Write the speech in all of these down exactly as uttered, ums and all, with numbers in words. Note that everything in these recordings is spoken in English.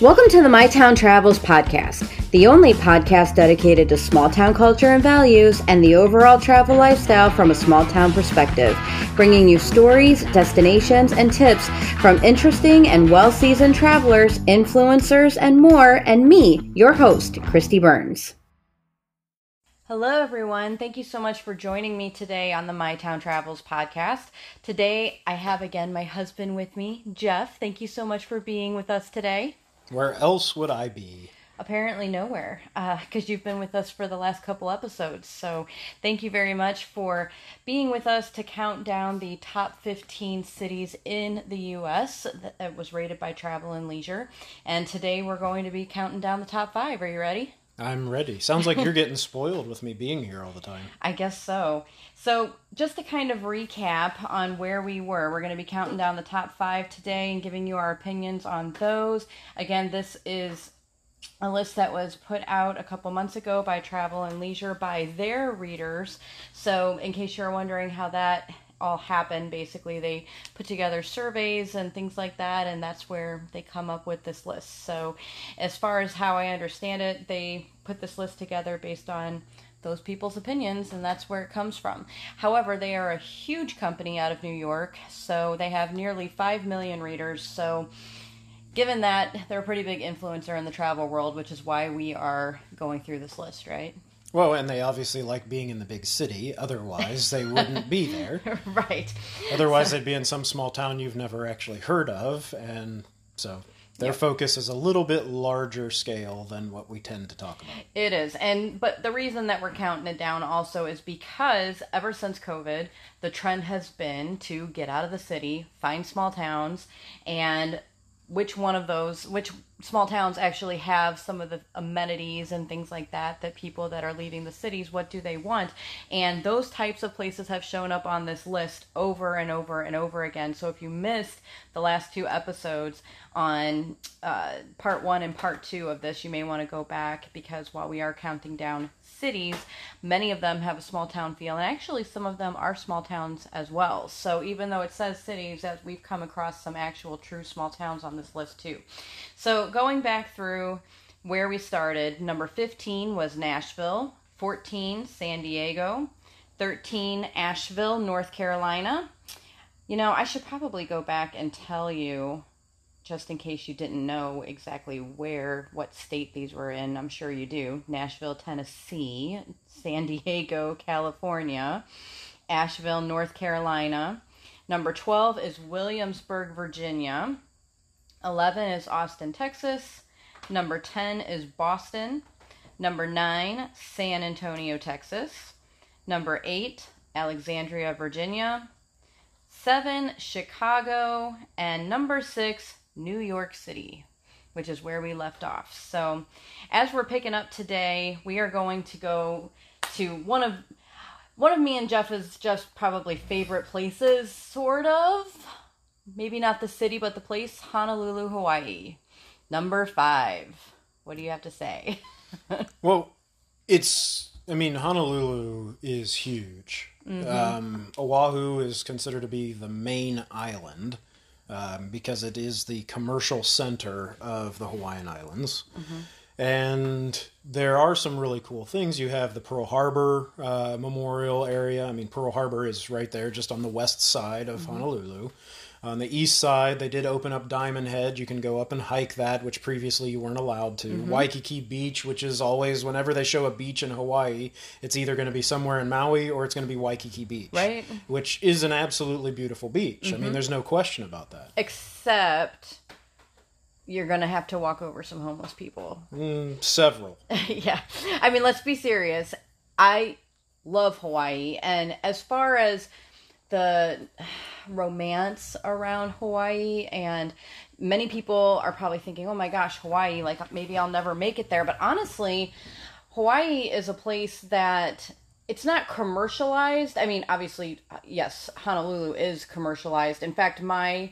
Welcome to the My Town Travels podcast, the only podcast dedicated to small town culture and values and the overall travel lifestyle from a small town perspective, bringing you stories, destinations, and tips from interesting and well-seasoned travelers, influencers, and more, and me, your host, Christy Burns. Hello, everyone. Thank you so much for joining me today on the My Town Travels podcast. Today, I have again my husband with me, Jeff. Thank you so much for being with us today. Where else would I be? Apparently nowhere, because uh, you've been with us for the last couple episodes. So thank you very much for being with us to count down the top fifteen cities in the U S that was rated by Travel and Leisure. And today, we're going to be counting down the top five. Are you ready? I'm ready. Sounds like you're getting spoiled with me being here all the time. I guess so. So just to kind of recap on where we were, we're going to be counting down the top five today and giving you our opinions on those. Again, this is a list that was put out a couple months ago by Travel and Leisure by their readers. So in case you're wondering how that all happened, basically they put together surveys and things like that, and that's where they come up with this list. So as far as how I understand it, they put this list together based on those people's opinions, and that's where it comes from. However, they are a huge company out of New York, so they have nearly five million readers. So given that, they're a pretty big influencer in the travel world, which is why we are going through this list, right? Well, and they obviously like being in the big city. Otherwise, they wouldn't be there. Right. Otherwise, so, they'd be in some small town you've never actually heard of. And so their yep. focus is a little bit larger scale than what we tend to talk about. It is. And but the reason that we're counting it down also is because ever since COVID, the trend has been to get out of the city, find small towns, and which one of those, which small towns actually have some of the amenities and things like that, that people that are leaving the cities, what do they want? And those types of places have shown up on this list over and over and over again. So if you missed the last two episodes on uh, part one and part two of this, you may want to go back, because while we are counting down cities, many of them have a small town feel, and actually some of them are small towns as well. So even though it says cities, that we've come across some actual true small towns on this list too. So going back through where we started, number fifteen was Nashville, fourteen San Diego, thirteen Asheville, North Carolina. You know, I should probably go back and tell you, just in case you didn't know exactly where, what state these were in. I'm sure you do. Nashville, Tennessee, San Diego, California, Asheville, North Carolina. Number twelve is Williamsburg, Virginia. eleven is Austin, Texas. Number ten is Boston. Number nine, San Antonio, Texas. Number eight, Alexandria, Virginia. seven, Chicago. And number six, New York City, which is where we left off. So as we're picking up today, we are going to go to one of one of me and Jeff's just probably favorite places, sort of. Maybe not the city, but the place, Honolulu, Hawaii. Number five. What do you have to say? Well, it's, I mean, Honolulu is huge. Mm-hmm. Um, Oahu is considered to be the main island. Um, because it is the commercial center of the Hawaiian Islands. Mm-hmm. And there are some really cool things. You have the Pearl Harbor uh, Memorial area. I mean, Pearl Harbor is right there just on the west side of mm-hmm. Honolulu. On the east side, they did open up Diamond Head. You can go up and hike that, which previously you weren't allowed to. Mm-hmm. Waikiki Beach, which is always, whenever they show a beach in Hawaii, it's either going to be somewhere in Maui or it's going to be Waikiki Beach. Right. Which is an absolutely beautiful beach. Mm-hmm. I mean, there's no question about that. Except you're going to have to walk over some homeless people. Mm, several. Yeah. I mean, let's be serious. I love Hawaii. And as far as the romance around Hawaii, and many people are probably thinking, oh my gosh, Hawaii, like maybe I'll never make it there. But honestly, Hawaii is a place that it's not commercialized. I mean, obviously, yes, Honolulu is commercialized. In fact, my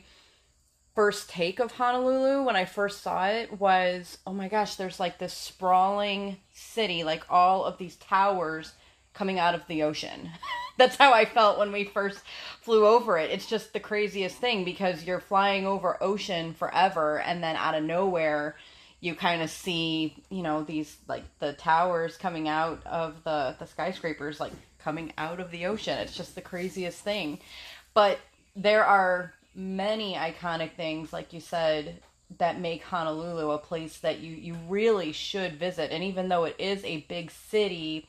first take of Honolulu when I first saw it was, oh my gosh, there's like this sprawling city, like all of these towers coming out of the ocean. That's how I felt when we first flew over it. It's just the craziest thing, because you're flying over ocean forever, and then out of nowhere, you kind of see, you know, these, like, the towers coming out of the, the skyscrapers, like, coming out of the ocean. It's just the craziest thing. But there are many iconic things, like you said, that make Honolulu a place that you, you really should visit. And even though it is a big city,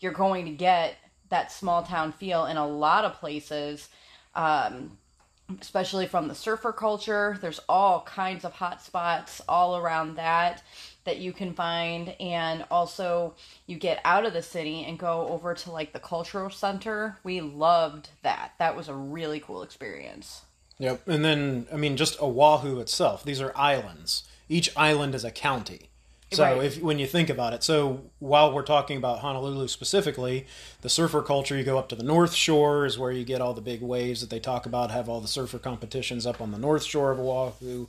you're going to get that small town feel in a lot of places, um, especially from the surfer culture. There's all kinds of hot spots all around that that you can find. And also you get out of the city and go over to like the cultural center. We loved that. That was a really cool experience. Yep. And then, I mean, just Oahu itself, these are islands. Each island is a county. So right. if when you think about it, so while we're talking about Honolulu specifically, the surfer culture, you go up to the North Shore is where you get all the big waves that they talk about, have all the surfer competitions up on the North Shore of Oahu.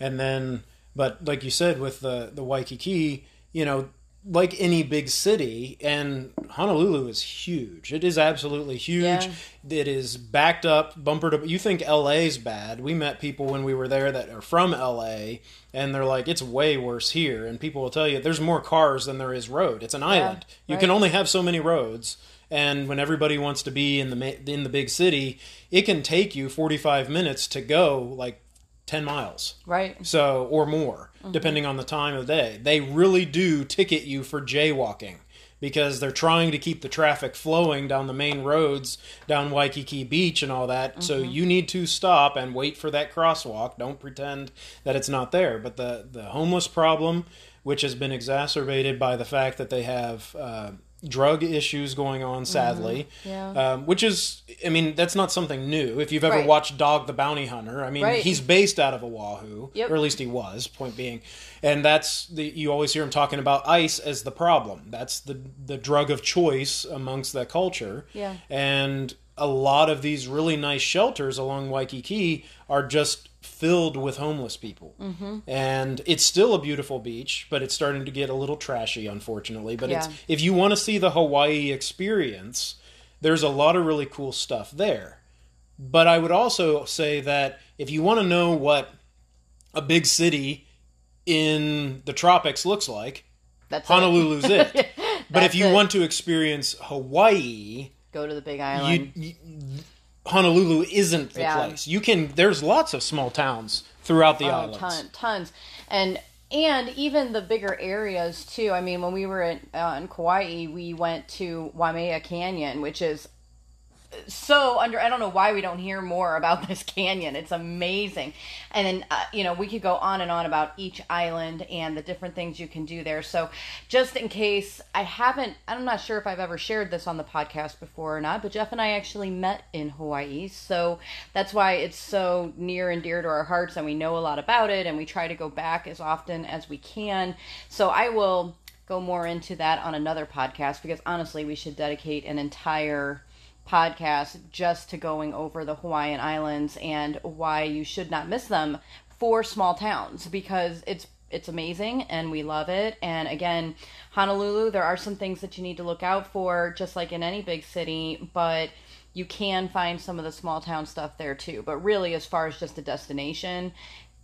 And then, but like you said, with the, the Waikiki, you know, like any big city, and Honolulu is huge. It is absolutely huge. Yeah. It is backed up, bumpered up. You think L A's bad. We met people when we were there that are from L A, and they're like, it's way worse here. And people will tell you, there's more cars than there is road. It's an yeah, island. You right. can only have so many roads. And when everybody wants to be in the in the big city, it can take you forty-five minutes to go, like, ten miles. Right. So, or more, mm-hmm. depending on the time of day. They really do ticket you for jaywalking because they're trying to keep the traffic flowing down the main roads, down Waikiki Beach and all that. Mm-hmm. So you need to stop and wait for that crosswalk. Don't pretend that it's not there. But the, the homeless problem, which has been exacerbated by the fact that they have uh, drug issues going on, sadly, mm-hmm. yeah. um, which is, I mean, that's not something new. If you've ever right. watched Dog the Bounty Hunter, I mean, right. he's based out of Oahu, yep. or at least he was, point being. And that's, the, you always hear him talking about ICE as the problem. That's the, the drug of choice amongst that culture. Yeah. And a lot of these really nice shelters along Waikiki are just filled with homeless people. Mm-hmm. And it's still a beautiful beach, but it's starting to get a little trashy, unfortunately. But yeah. it's, if you want to see the Hawaii experience, there's a lot of really cool stuff there. But I would also say that if you want to know what a big city in the tropics looks like, That's Honolulu's it. it. But That's if you it. want to experience Hawaii, go to the Big Island. You, you, Honolulu isn't the yeah. place. You can. There's lots of small towns throughout the oh, islands. Ton, tons, and and even the bigger areas too. I mean, when we were in, uh, in Kauai, we went to Waimea Canyon, which is so under. I don't know why we don't hear more about this canyon. It's amazing, and then uh, you know we could go on and on about each island and the different things you can do there. So, just in case I haven't, I'm not sure if I've ever shared this on the podcast before or not. But Jeff and I actually met in Hawaii, so that's why it's so near and dear to our hearts, and we know a lot about it, and we try to go back as often as we can. So I will go more into that on another podcast because honestly, we should dedicate an entire podcast just to going over the Hawaiian Islands and why you should not miss them for small towns because it's it's amazing and we love it. And again, Honolulu, there are some things that you need to look out for just like in any big city, but you can find some of the small town stuff there too. But really, as far as just a destination,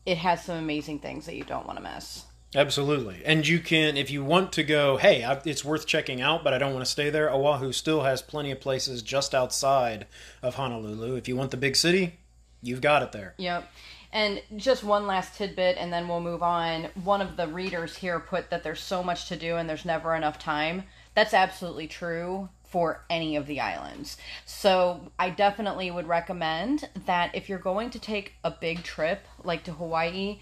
it has some amazing things that you don't want to miss. Absolutely. And you can, if you want to go, hey, I, it's worth checking out, but I don't want to stay there. Oahu still has plenty of places just outside of Honolulu. If you want the big city, you've got it there. Yep. And just one last tidbit, and then we'll move on. One of the readers here put that there's so much to do and there's never enough time. That's absolutely true for any of the islands. So I definitely would recommend that if you're going to take a big trip, like to Hawaii,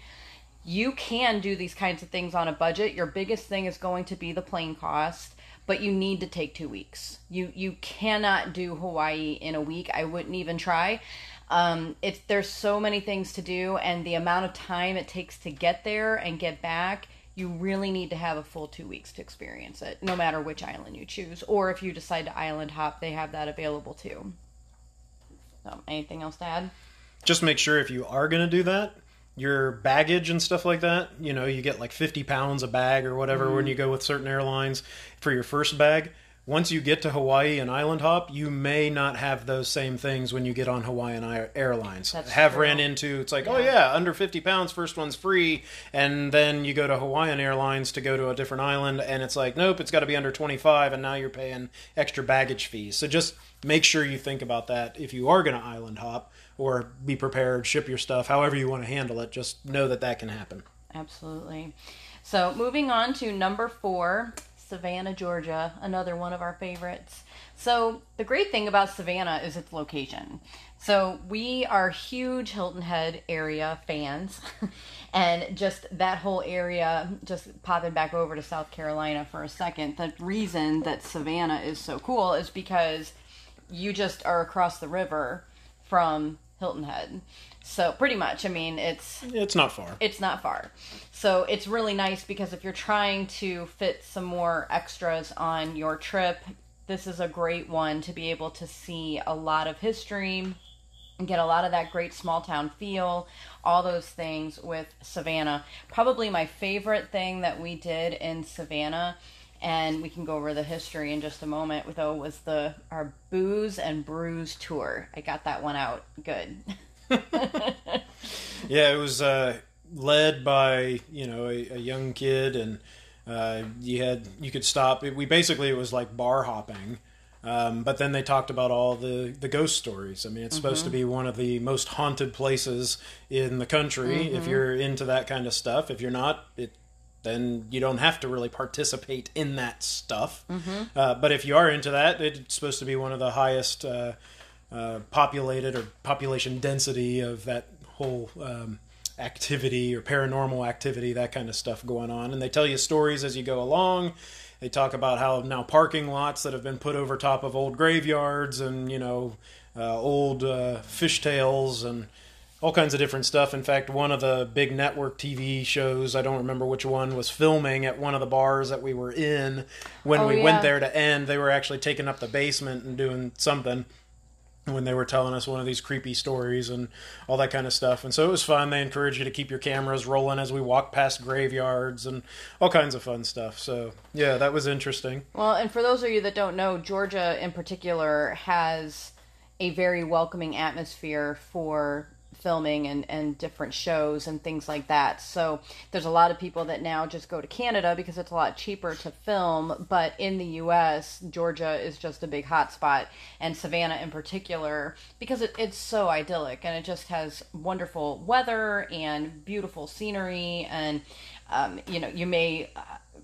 you can do these kinds of things on a budget. Your biggest thing is going to be the plane cost, but you need to take two weeks. You you cannot do Hawaii in a week. I wouldn't even try. Um, if there's so many things to do and the amount of time it takes to get there and get back, you really need to have a full two weeks to experience it, no matter which island you choose. Or if you decide to island hop, they have that available too. So, anything else to add? Just make sure if you are going to do that, your baggage and stuff like that, you know, you get like fifty pounds a bag or whatever mm. when you go with certain airlines for your first bag. once you get to Hawaii and island hop, you may not have those same things when you get on Hawaiian Airlines. That's have true. Ran into, it's like, yeah. oh yeah, under fifty pounds, first one's free. And then you go to Hawaiian Airlines to go to a different island, and it's like, nope, it's got to be under twenty-five, and now you're paying extra baggage fees. So just make sure you think about that if you are going to island hop, or be prepared, ship your stuff, however you want to handle it. Just know that that can happen. Absolutely. So moving on to number four, Savannah, Georgia, another one of our favorites. So the great thing about Savannah is its location. So we are huge Hilton Head area fans, and just that whole area, just popping back over to South Carolina for a second, the reason that Savannah is so cool is because you just are across the river from Hilton Head. So pretty much, I mean, it's... It's not far. It's not far. So it's really nice because if you're trying to fit some more extras on your trip, this is a great one to be able to see a lot of history and get a lot of that great small town feel, all those things with Savannah. Probably my favorite thing that we did in Savannah, and we can go over the history in just a moment, though, was the our Booze and Brews tour. I got that one out good. Yeah, it was uh, led by, you know, a, a young kid, and uh, you had you could stop. It, we basically, it was like bar hopping, um, but then they talked about all the, the ghost stories. I mean, it's mm-hmm. supposed to be one of the most haunted places in the country. Mm-hmm. If you're into that kind of stuff, if you're not, it. Then you don't have to really participate in that stuff. Mm-hmm. Uh, but if you are into that, it's supposed to be one of the highest uh, uh, populated or population density of that whole um, activity or paranormal activity, that kind of stuff going on. And they tell you stories as you go along. They talk about how now parking lots that have been put over top of old graveyards and, you know, uh, old uh, fishtails and all kinds of different stuff. In fact, one of the big network T V shows, I don't remember which one, was filming at one of the bars that we were in when oh, we yeah. went there to end. They were actually taking up the basement and doing something when they were telling us one of these creepy stories and all that kind of stuff. And so it was fun. They encourage you to keep your cameras rolling as we walk past graveyards and all kinds of fun stuff. So, yeah, that was interesting. Well, and for those of you that don't know, Georgia in particular has a very welcoming atmosphere for filming and, and different shows and things like that. So there's a lot of people that now just go to Canada because it's a lot cheaper to film, but in the U S, Georgia is just a big hotspot, and Savannah in particular, because it, it's so idyllic, and it just has wonderful weather and beautiful scenery, and um, you know, you may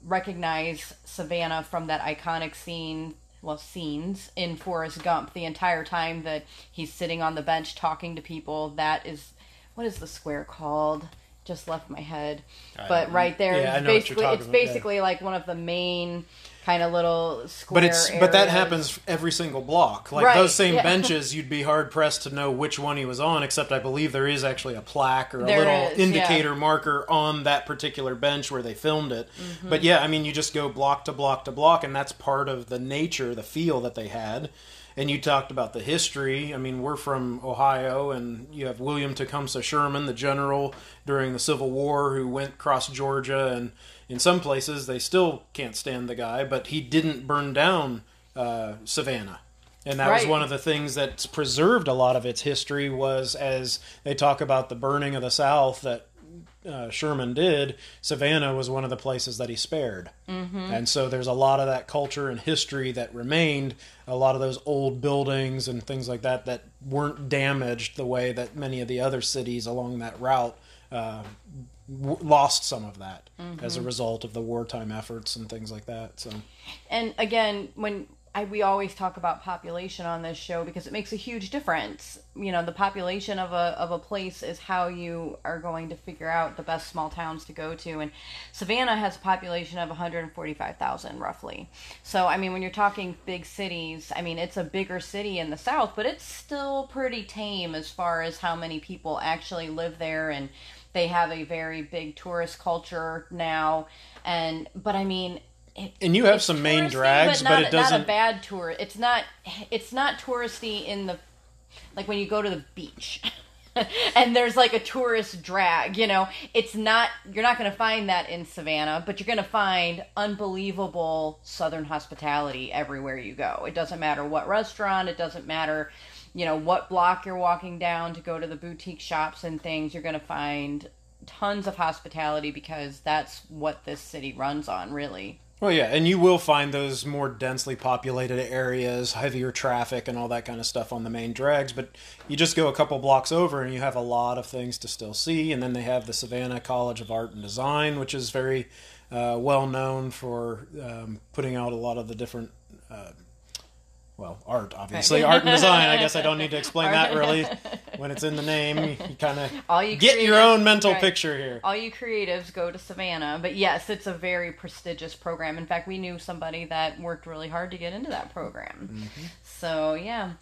recognize Savannah from that iconic scene well, scenes in Forrest Gump. The entire time that he's sitting on the bench talking to people, that is, what is the square called? Just left my head. I but right there, yeah, it's basically, it's about, basically yeah. like one of the main kind of little square but it's areas. But that happens every single block. Like right. those same yeah. benches, you'd be hard-pressed to know which one he was on, except I believe there is actually a plaque or a there little is, indicator yeah. marker on that particular bench where they filmed it. Mm-hmm. But yeah, I mean, you just go block to block to block, and that's part of the nature, the feel that they had. And you talked about the history. I mean, we're from Ohio, and you have William Tecumseh Sherman, the general during the Civil War, who went across Georgia, and in some places they still can't stand the guy, but he didn't burn down uh, Savannah. And that right. was one of the things that's preserved a lot of its history, was as they talk about the burning of the South that Uh, Sherman did, Savannah was one of the places that he spared. Mm-hmm. And so there's a lot of that culture and history that remained, a lot of those old buildings and things like that that weren't damaged the way that many of the other cities along that route uh, w- lost some of that mm-hmm. as a result of the wartime efforts and things like that. So, and again, when I, we always talk about population on this show because it makes a huge difference. You know, the population of a of a place is how you are going to figure out the best small towns to go to. And Savannah has a population of one hundred forty-five thousand roughly. So, I mean, when you're talking big cities, I mean, it's a bigger city in the South, but it's still pretty tame as far as how many people actually live there. And they have a very big tourist culture now. And, but I mean... It, and you have some main drags, but, not, but it doesn't. Not a bad tour. It's not. It's not touristy in the, like when you go to the beach. and there's like a tourist drag, you know. It's not, you're not going to find that in Savannah, but you're going to find unbelievable Southern hospitality everywhere you go. It doesn't matter what restaurant, it doesn't matter, you know, what block you're walking down to go to the boutique shops and things. You're going to find tons of hospitality because that's what this city runs on, really. Well, yeah, and you will find those more densely populated areas, heavier traffic and all that kind of stuff on the main drags, but you just go a couple blocks over and you have a lot of things to still see. And then they have the Savannah College of Art and Design, which is very uh, well known for um, putting out a lot of the different, uh, well, art, obviously. Right. Art and design, I guess I don't need to explain art. That really. When it's in the name, you kind of you get creatives, your own mental right. picture here. All you creatives go to Savannah. But yes, it's a very prestigious program. In fact, we knew somebody that worked really hard to get into that program. Mm-hmm. So, yeah.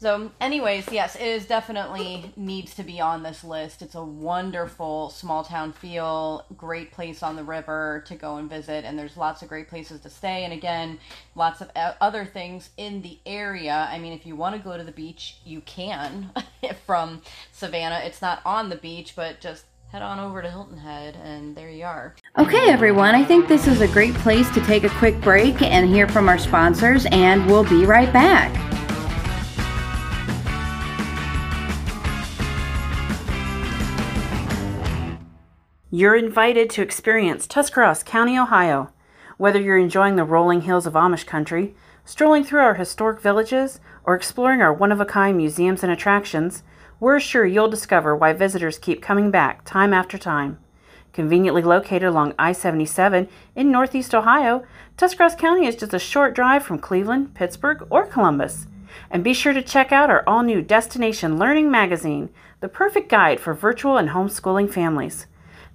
So, anyways, yes, it is definitely needs to be on this list. It's a wonderful small-town feel, great place on the river to go and visit, and there's lots of great places to stay, and again, lots of other things in the area. I mean, if you want to go to the beach, you can from Savannah. It's not on the beach, but just head on over to Hilton Head, and there you are. Okay, everyone, I think this is a great place to take a quick break and hear from our sponsors, and we'll be right back. You're invited to experience Tuscarawas County, Ohio. Whether you're enjoying the rolling hills of Amish country, strolling through our historic villages, or exploring our one-of-a-kind museums and attractions, we're sure you'll discover why visitors keep coming back time after time. Conveniently located along I seventy-seven in Northeast Ohio, Tuscarawas County is just a short drive from Cleveland, Pittsburgh, or Columbus. And be sure to check out our all-new Destination Learning magazine, the perfect guide for virtual and homeschooling families.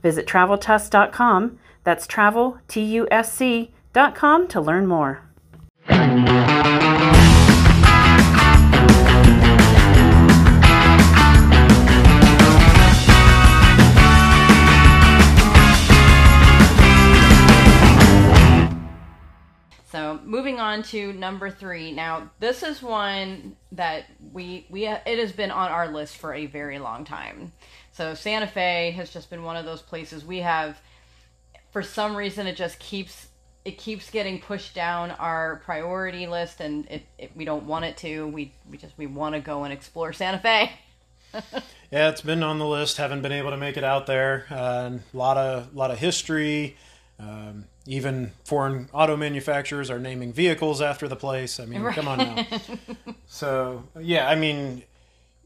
Visit travel tusc dot com, that's travel, T U S C dot com to learn more. So moving on to number three. Now, this is one that we, we it has been on our list for a very long time. So Santa Fe has just been one of those places we have, for some reason, it just keeps it keeps getting pushed down our priority list, and it, it we don't want it to. We we just we want to go and explore Santa Fe. Yeah, it's been on the list. Haven't been able to make it out there. Uh, a lot of lot of history. Um, even foreign auto manufacturers are naming vehicles after the place. I mean, right. Come on now. So yeah, I mean.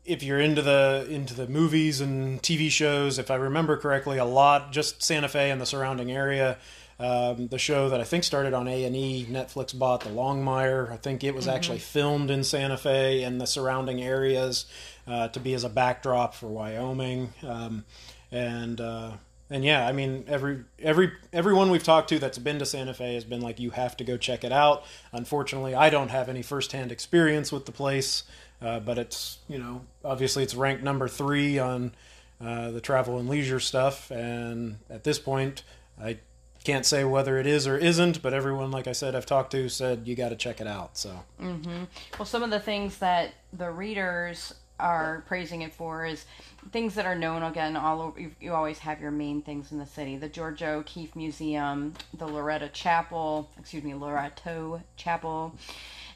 If you're into the into the movies and T V shows, if I remember correctly, a lot, just Santa Fe and the surrounding area. Um, the show that I think started on A and E, Netflix bought, The Longmire. I think it was mm-hmm. actually filmed in Santa Fe and the surrounding areas uh, to be as a backdrop for Wyoming. Um, and uh, and yeah, I mean every every everyone we've talked to that's been to Santa Fe has been like, you have to go check it out. Unfortunately, I don't have any firsthand experience with the place. Uh, but it's, you know, obviously it's ranked number three on uh, the travel and leisure stuff. And at this point, I can't say whether it is or isn't, but everyone, like I said, I've talked to said, you got to check it out. So, mm-hmm. Well, some of the things that the readers are praising it for is things that are known, again, all over. You, you always have your main things in the city. The Georgia O'Keeffe Museum, the Loretto Chapel, excuse me, Loretto Chapel.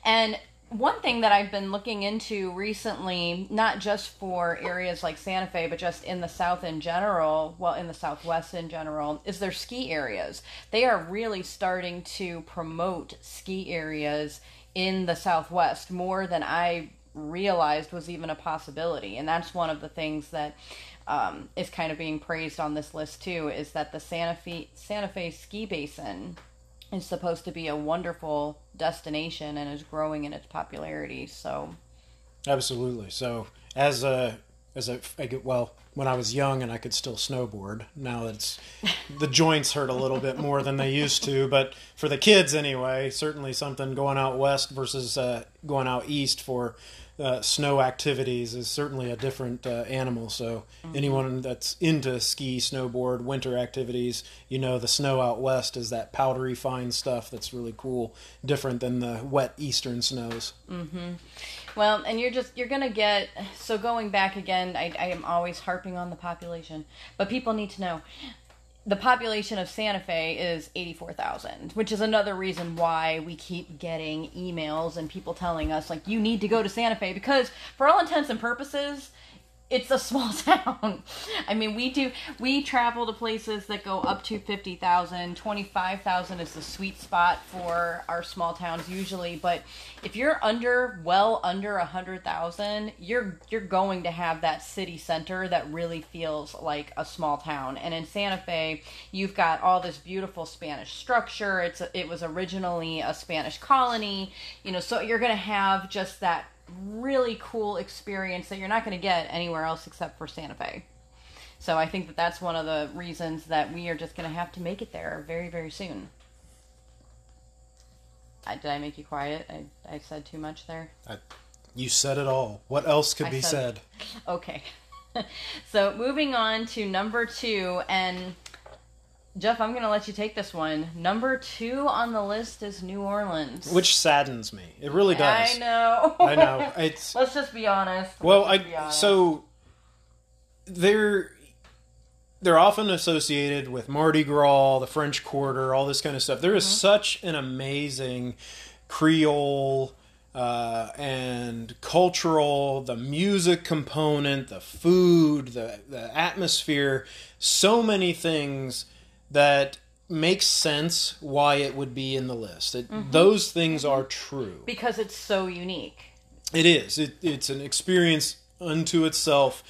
And one thing that I've been looking into recently, not just for areas like Santa Fe, but just in the South in general, well, in the Southwest in general, is their ski areas. They are really starting to promote ski areas in the Southwest more than I realized was even a possibility. And that's one of the things that um, is kind of being praised on this list, too, is that the Santa Fe, Santa Fe Ski Basin is supposed to be a wonderful destination and is growing in its popularity. So, absolutely. So, as a as a well, when I was young and I could still snowboard, now it's the joints hurt a little bit more than they used to. But for the kids, anyway, certainly something going out west versus uh, going out east for uh, snow activities is certainly a different uh, animal. So mm-hmm. anyone that's into ski, snowboard, winter activities, you know, the snow out west is that powdery fine stuff that's really cool, different than the wet eastern snows. Mm-hmm. Well, and you're just, you're going to get, so going back again, I, I am always harping on the population, but people need to know. The population of Santa Fe is eighty-four thousand, which is another reason why we keep getting emails and people telling us, like, you need to go to Santa Fe, because for all intents and purposes, it's a small town. I mean, we do, we travel to places that go up to fifty thousand, twenty-five thousand is the sweet spot for our small towns usually, but if you're under, well under one hundred thousand, you're, you're going to have that city center that really feels like a small town. And in Santa Fe, you've got all this beautiful Spanish structure. It's, a, it was originally a Spanish colony, you know, so you're going to have just that really cool experience that you're not going to get anywhere else except for Santa Fe. So I think that that's one of the reasons that we are just going to have to make it there very, very soon. I, did I make you quiet? I, I said too much there? I, you said it all. What else could I be said? said? Okay. So moving on to number two, and Jeff, I'm going to let you take this one. Number two on the list is New Orleans. Which saddens me. It really does. I know. I know. It's, Let's just be honest. Well, I honest. so they're, they're often associated with Mardi Gras, the French Quarter, all this kind of stuff. There is mm-hmm. such an amazing Creole uh, and cultural, the music component, the food, the, the atmosphere, so many things that makes sense why it would be in the list. It, mm-hmm. Those things are true. Because it's so unique. It is. It, it's an experience unto itself.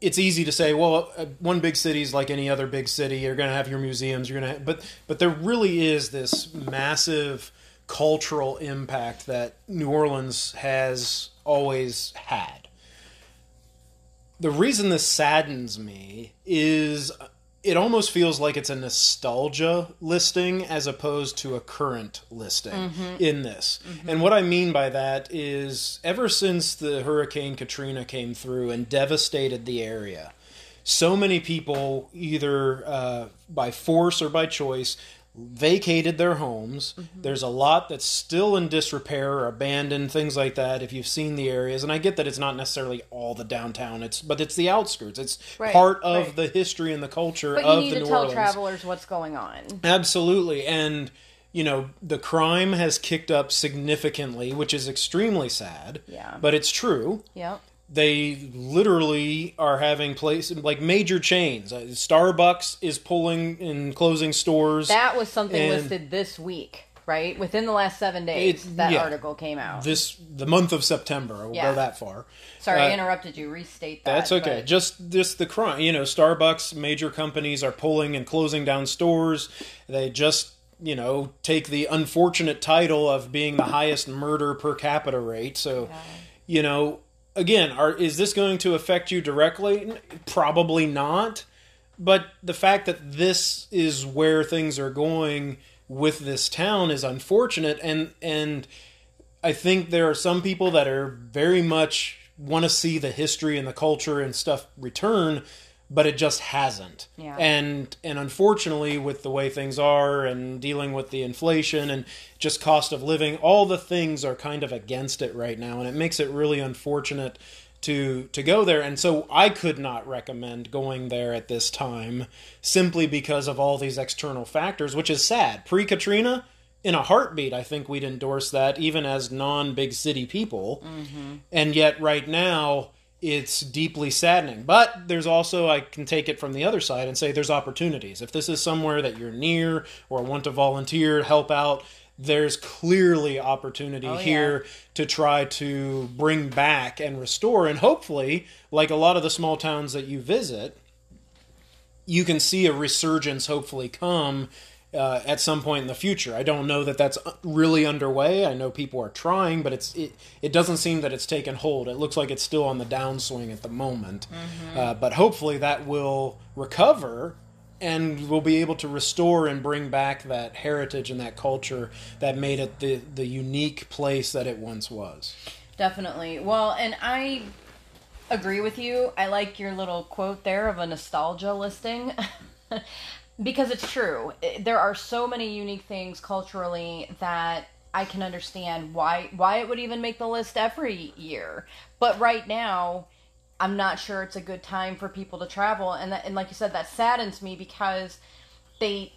It's easy to say, well, one big city is like any other big city. You're going to have your museums. You're going to, but but there really is this massive cultural impact that New Orleans has always had. The reason this saddens me is, it almost feels like it's a nostalgia listing as opposed to a current listing mm-hmm. in this. Mm-hmm. And what I mean by that is, ever since the Hurricane Katrina came through and devastated the area, so many people, either uh, by force or by choice, vacated their homes. Mm-hmm. There's a lot that's still in disrepair or abandoned, things like that, if you've seen the areas. And I get that it's not necessarily all the downtown, it's but it's the outskirts. It's right, part of right. the history and the culture but of the New Orleans. But you need to tell travelers what's going on. Absolutely. And, you know, the crime has kicked up significantly, which is extremely sad. Yeah. But it's true. Yeah. They literally are having places like major chains. Starbucks is pulling and closing stores. That was something listed this week, right? Within the last seven days, it, that yeah, article came out. This the month of September. We'll yeah. go that far. Sorry, uh, I interrupted you. Restate that. That's okay. But just just the crime. You know, Starbucks, major companies are pulling and closing down stores. They just, you know, take the unfortunate title of being the highest murder per capita rate. So, yeah. you know. Again, are, is this going to affect you directly? Probably not. But the fact that this is where things are going with this town is unfortunate. And and I think there are some people that are very much want to see the history and the culture and stuff return, but it just hasn't. Yeah. And, and unfortunately, with the way things are and dealing with the inflation and just cost of living, all the things are kind of against it right now. And it makes it really unfortunate to, to go there. And so I could not recommend going there at this time simply because of all these external factors, which is sad. Pre-Katrina, in a heartbeat, I think we'd endorse that even as non-big city people. Mm-hmm. And yet right now, it's deeply saddening. But there's also, I can take it from the other side and say there's opportunities. If this is somewhere that you're near or want to volunteer, help out, there's clearly opportunity oh, here yeah. to try to bring back and restore. And hopefully, like a lot of the small towns that you visit, you can see a resurgence hopefully come uh, at some point in the future. I don't know that that's really underway. I know people are trying, but it's it, it doesn't seem that it's taken hold. It looks like it's still on the downswing at the moment. Mm-hmm. Uh, but hopefully that will recover and we'll be able to restore and bring back that heritage and that culture that made it the, the unique place that it once was. Definitely. Well, and I agree with you. I like your little quote there of a nostalgia listing because it's true. There are so many unique things culturally that I can understand why why it would even make the list every year. But right now, I'm not sure it's a good time for people to travel. And that, and like you said, that saddens me because they...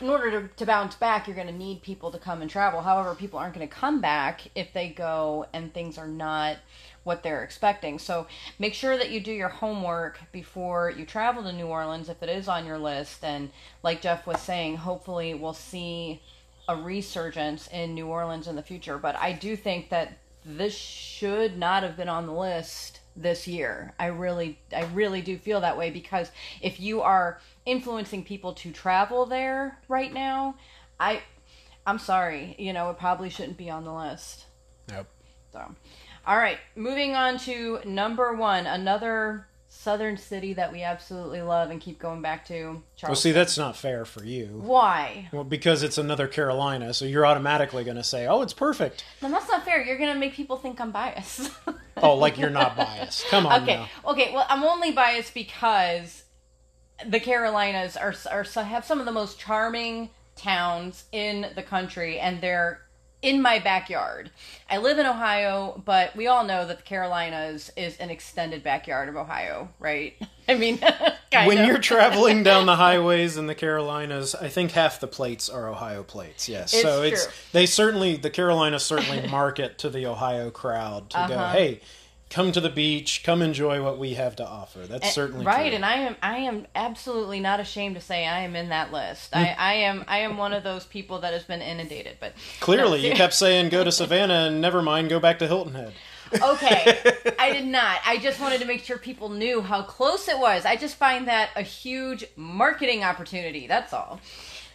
in order to, to bounce back, you're going to need people to come and travel. However, people aren't going to come back if they go and things are not what they're expecting. So make sure that you do your homework before you travel to New Orleans if it is on your list. And like Jeff was saying, hopefully we'll see a resurgence in New Orleans in the future. But I do think that this should not have been on the list this year. I really, I really do feel that way because if you are influencing people to travel there right now, I, I'm sorry, you know, it probably shouldn't be on the list. Yep. So, all right, moving on to number one, another southern city that we absolutely love and keep going back to. Charleston. Well, see, that's not fair for you. Why? Well, because it's another Carolina, so you're automatically going to say, oh, it's perfect. No, that's not fair. You're going to make people think I'm biased. Oh, like you're not biased. Come on. Okay. Now. Okay. Well, I'm only biased because the Carolinas are, are have some of the most charming towns in the country, and they're in my backyard. I live in Ohio, but we all know that the Carolinas is an extended backyard of Ohio, right? I mean, kind when of. You're traveling down the highways in the Carolinas, I think half the plates are Ohio plates. Yes, it's so true. It's they certainly the Carolinas certainly market to the Ohio crowd to uh-huh. go, hey, come to the beach, come enjoy what we have to offer. That's and, certainly right. True. And I am, I am absolutely not ashamed to say I am in that list. I, I am, I am one of those people that has been inundated. But clearly, no, you kept saying go to Savannah, and never mind, go back to Hilton Head. Okay, I did not. I just wanted to make sure people knew how close it was. I just find that a huge marketing opportunity. That's all.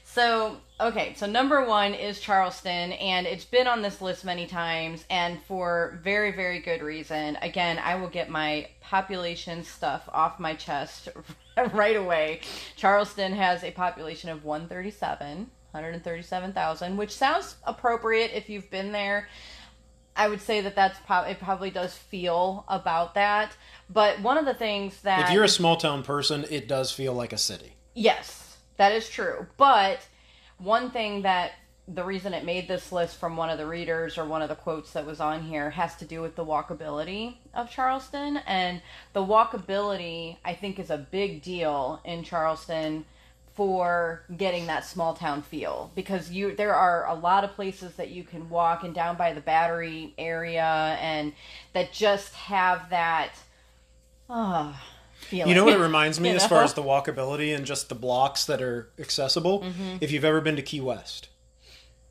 So, okay, so number one is Charleston, and it's been on this list many times, and for very, very good reason. Again, I will get my population stuff off my chest right away. Charleston has a population of one hundred thirty-seven thousand, which sounds appropriate if you've been there. I would say that that's pro- it probably does feel about that, but one of the things that... If you're a small-town person, it does feel like a city. Yes. That is true, but one thing that the reason it made this list from one of the readers or one of the quotes that was on here has to do with the walkability of Charleston, and the walkability, I think, is a big deal in Charleston for getting that small town feel, because you there are a lot of places that you can walk and down by the Battery area and that just have that, oh... feeling. You know what it reminds me you know? as far as the walkability and just the blocks that are accessible? Mm-hmm. If you've ever been to Key West.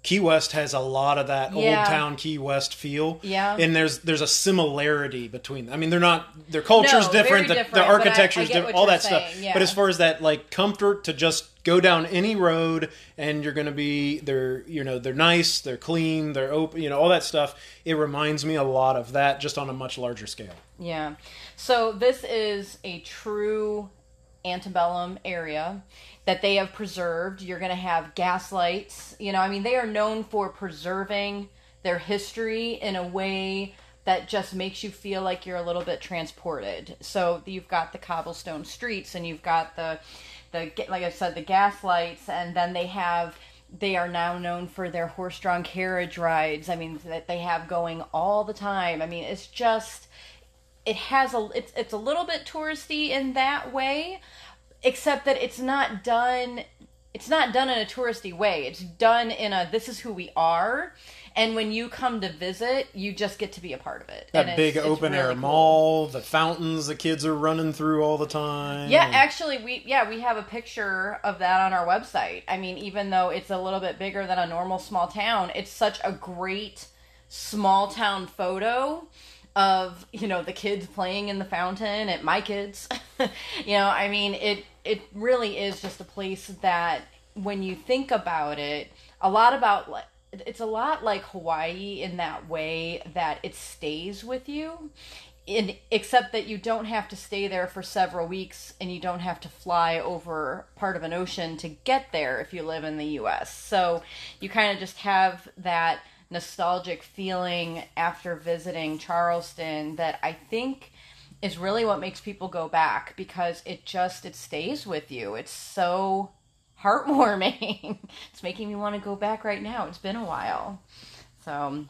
Key West has a lot of that yeah. old town Key West feel. Yeah. And there's there's a similarity between them. I mean, they're not, their culture's no, different, the, different, the architecture's I, I different, all that saying. Stuff. Yeah. But as far as that, like, comfort to just go down any road and you're going to be, they're, you know, they're nice, they're clean, they're open, you know, all that stuff. It reminds me a lot of that, just on a much larger scale. Yeah. So this is a true antebellum area that they have preserved. You're going to have gas lights. You know, I mean, they are known for preserving their history in a way that just makes you feel like you're a little bit transported. So you've got the cobblestone streets and you've got the, the like I said, the gas lights. And then they have, they are now known for their horse-drawn carriage rides. I mean, that they have going all the time. I mean, it's just, it has a, it's, it's a little bit touristy in that way, except that it's not done, it's not done in a touristy way. It's done in a, this is who we are. And when you come to visit, you just get to be a part of it. That and big open really air mall, cool. The fountains the kids are running through all the time. Yeah, and... actually, we yeah we have a picture of that on our website. I mean, even though it's a little bit bigger than a normal small town, it's such a great small town photo of, you know, the kids playing in the fountain at my kids. You know, I mean, it it really is just a place that when you think about it, a lot about like, it's a lot like Hawaii in that way that it stays with you, in, except that you don't have to stay there for several weeks and you don't have to fly over part of an ocean to get there if you live in the U S. So you kind of just have that nostalgic feeling after visiting Charleston that I think is really what makes people go back, because it just, it stays with you. It's so heartwarming. It's making me want to go back right now. It's been a while. So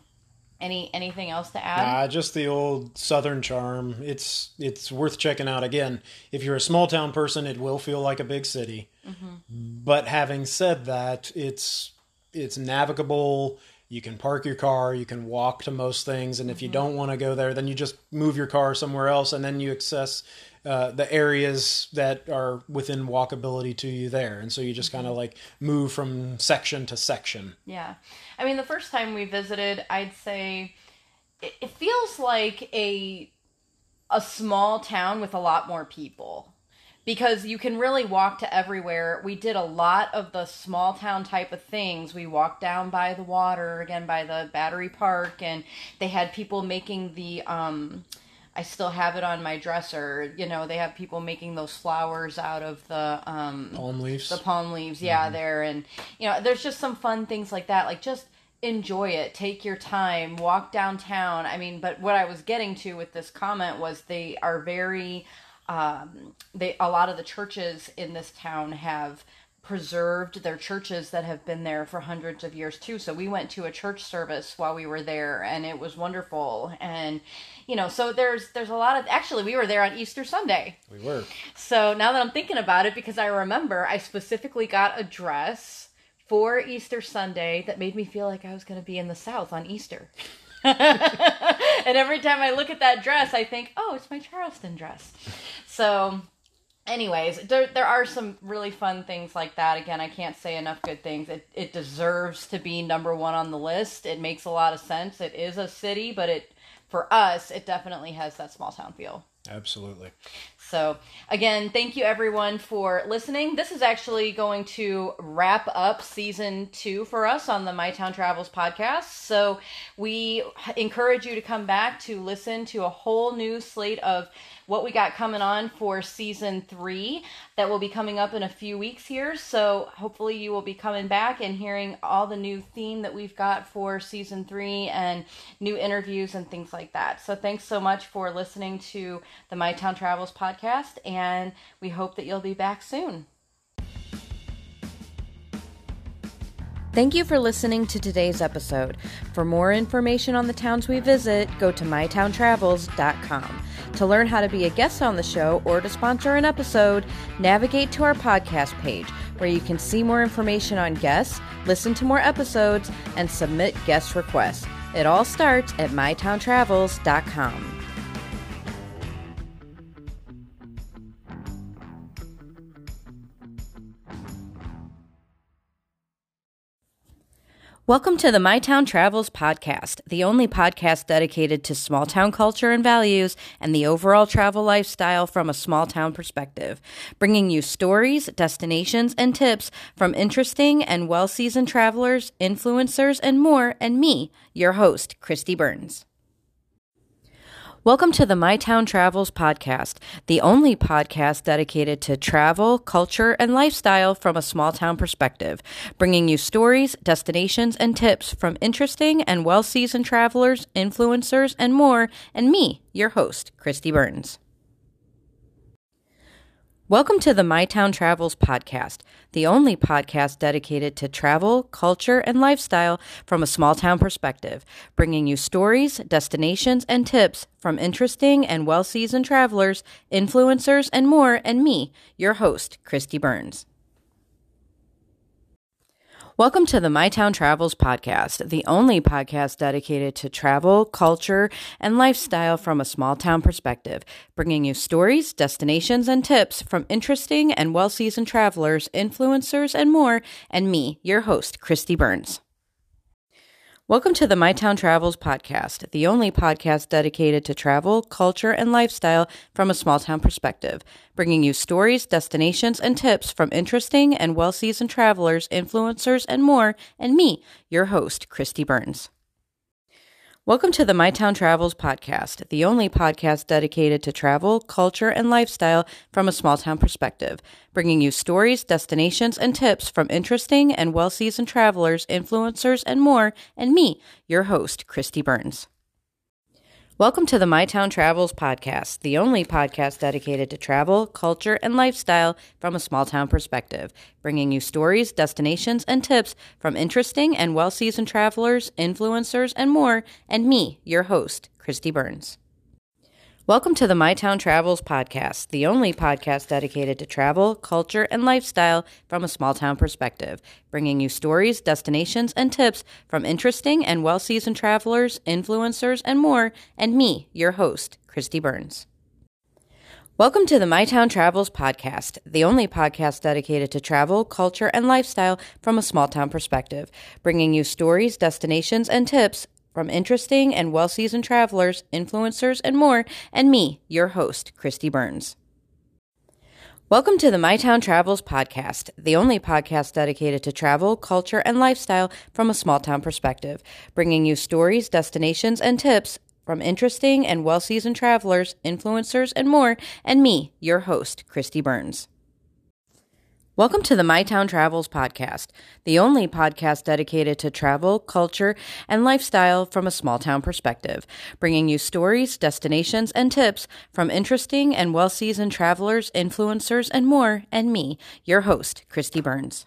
any anything else to add? Nah, just the old Southern charm. It's it's worth checking out again. If you're a small town person, it will feel like a big city. Mm-hmm. But having said that, it's it's navigable. You can park your car, you can walk to most things, and if you don't want to go there, then you just move your car somewhere else, and then you access uh, the areas that are within walkability to you there. And so you just kind of like move from section to section. Yeah. I mean, the first time we visited, I'd say it, it feels like a a small town with a lot more people, because you can really walk to everywhere. We did a lot of the small town type of things. We walked down by the water, again, by the Battery Park, and they had people making the, um, I still have it on my dresser, you know, they have people making those flowers out of the... Um, palm leaves. The palm leaves, yeah, mm-hmm. there. And, you know, there's just some fun things like that. Like, just enjoy it. Take your time. Walk downtown. I mean, but what I was getting to with this comment was they are very... Um, they, a lot of the churches in this town have preserved their churches that have been there for hundreds of years too. So we went to a church service while we were there, and it was wonderful. And, you know, so there's, there's a lot of, actually we were there on Easter Sunday. We were. So now that I'm thinking about it, because I remember I specifically got a dress for Easter Sunday that made me feel like I was going to be in the South on Easter. And every time I look at that dress, I think, oh, it's my Charleston dress. So anyways, there there are some really fun things like that. Again, I can't say enough good things. It it deserves to be number one on the list. It makes a lot of sense. It is a city, but it for us, it definitely has that small town feel. Absolutely. So again, thank you everyone for listening. This is actually going to wrap up season two for us on the My Town Travels podcast. So we encourage you to come back to listen to a whole new slate of what we got coming on for season three that will be coming up in a few weeks here. So hopefully you will be coming back and hearing all the new theme that we've got for season three and new interviews and things like that. So thanks so much for listening to the My Town Travels podcast. And we hope that you'll be back soon. Thank you for listening to today's episode. For more information on the towns we visit, go to my town travels dot com. To learn how to be a guest on the show or to sponsor an episode, navigate to our podcast page where you can see more information on guests, listen to more episodes, and submit guest requests. It all starts at my town travels dot com. Welcome to the My Town Travels podcast, the only podcast dedicated to small town culture and values and the overall travel lifestyle from a small town perspective, bringing you stories, destinations, and tips from interesting and well-seasoned travelers, influencers, and more, and me, your host, Christy Burns. Welcome to the My Town Travels podcast, the only podcast dedicated to travel, culture, and lifestyle from a small town perspective, bringing you stories, destinations, and tips from interesting and well-seasoned travelers, influencers, and more, and me, your host, Christy Burns. Welcome to the My Town Travels podcast, the only podcast dedicated to travel, culture, and lifestyle from a small town perspective, bringing you stories, destinations, and tips from interesting and well-seasoned travelers, influencers, and more, and me, your host, Christy Burns. Welcome to the My Town Travels podcast, the only podcast dedicated to travel, culture, and lifestyle from a small town perspective, bringing you stories, destinations, and tips from interesting and well-seasoned travelers, influencers, and more, and me, your host, Christy Burns. Welcome to the My Town Travels podcast, the only podcast dedicated to travel, culture, and lifestyle from a small town perspective, bringing you stories, destinations, and tips from interesting and well-seasoned travelers, influencers, and more, and me, your host, Christy Burns. Welcome to the My Town Travels podcast, the only podcast dedicated to travel, culture, and lifestyle from a small-town perspective, bringing you stories, destinations, and tips from interesting and well-seasoned travelers, influencers, and more, and me, your host, Christy Burns. Welcome to the My Town Travels podcast, the only podcast dedicated to travel, culture, and lifestyle from a small-town perspective, bringing you stories, destinations, and tips from interesting and well-seasoned travelers, influencers, and more, and me, your host, Christy Burns. Welcome to the My Town Travels podcast, the only podcast dedicated to travel, culture, and lifestyle from a small-town perspective, bringing you stories, destinations, and tips from interesting and well-seasoned travelers, influencers, and more, and me, your host, Christy Burns. Welcome to the My Town Travels podcast, the only podcast dedicated to travel, culture, and lifestyle from a small-town perspective, bringing you stories, destinations, and tips from interesting and well-seasoned travelers, influencers, and more, and me, your host, Christy Burns. Welcome to the My Town Travels podcast, the only podcast dedicated to travel, culture, and lifestyle from a small-town perspective, bringing you stories, destinations, and tips from interesting and well-seasoned travelers, influencers, and more, and me, your host, Christy Burns. Welcome to the My Town Travels podcast, the only podcast dedicated to travel, culture, and lifestyle from a small-town perspective, bringing you stories, destinations, and tips from interesting and well-seasoned travelers, influencers, and more, and me, your host, Christy Burns.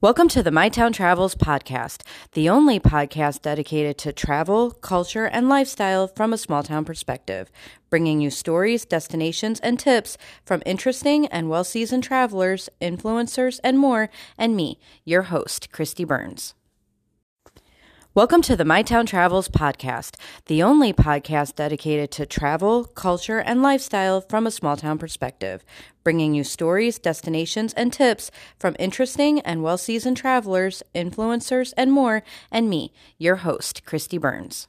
Welcome to the My Town Travels podcast, the only podcast dedicated to travel, culture, and lifestyle from a small-town perspective, bringing you stories, destinations, and tips from interesting and well-seasoned travelers, influencers, and more, and me, your host, Christy Burns. Welcome to the My Town Travels podcast, the only podcast dedicated to travel, culture, and lifestyle from a small-town perspective, bringing you stories, destinations, and tips from interesting and well-seasoned travelers, influencers, and more, and me, your host, Christy Burns.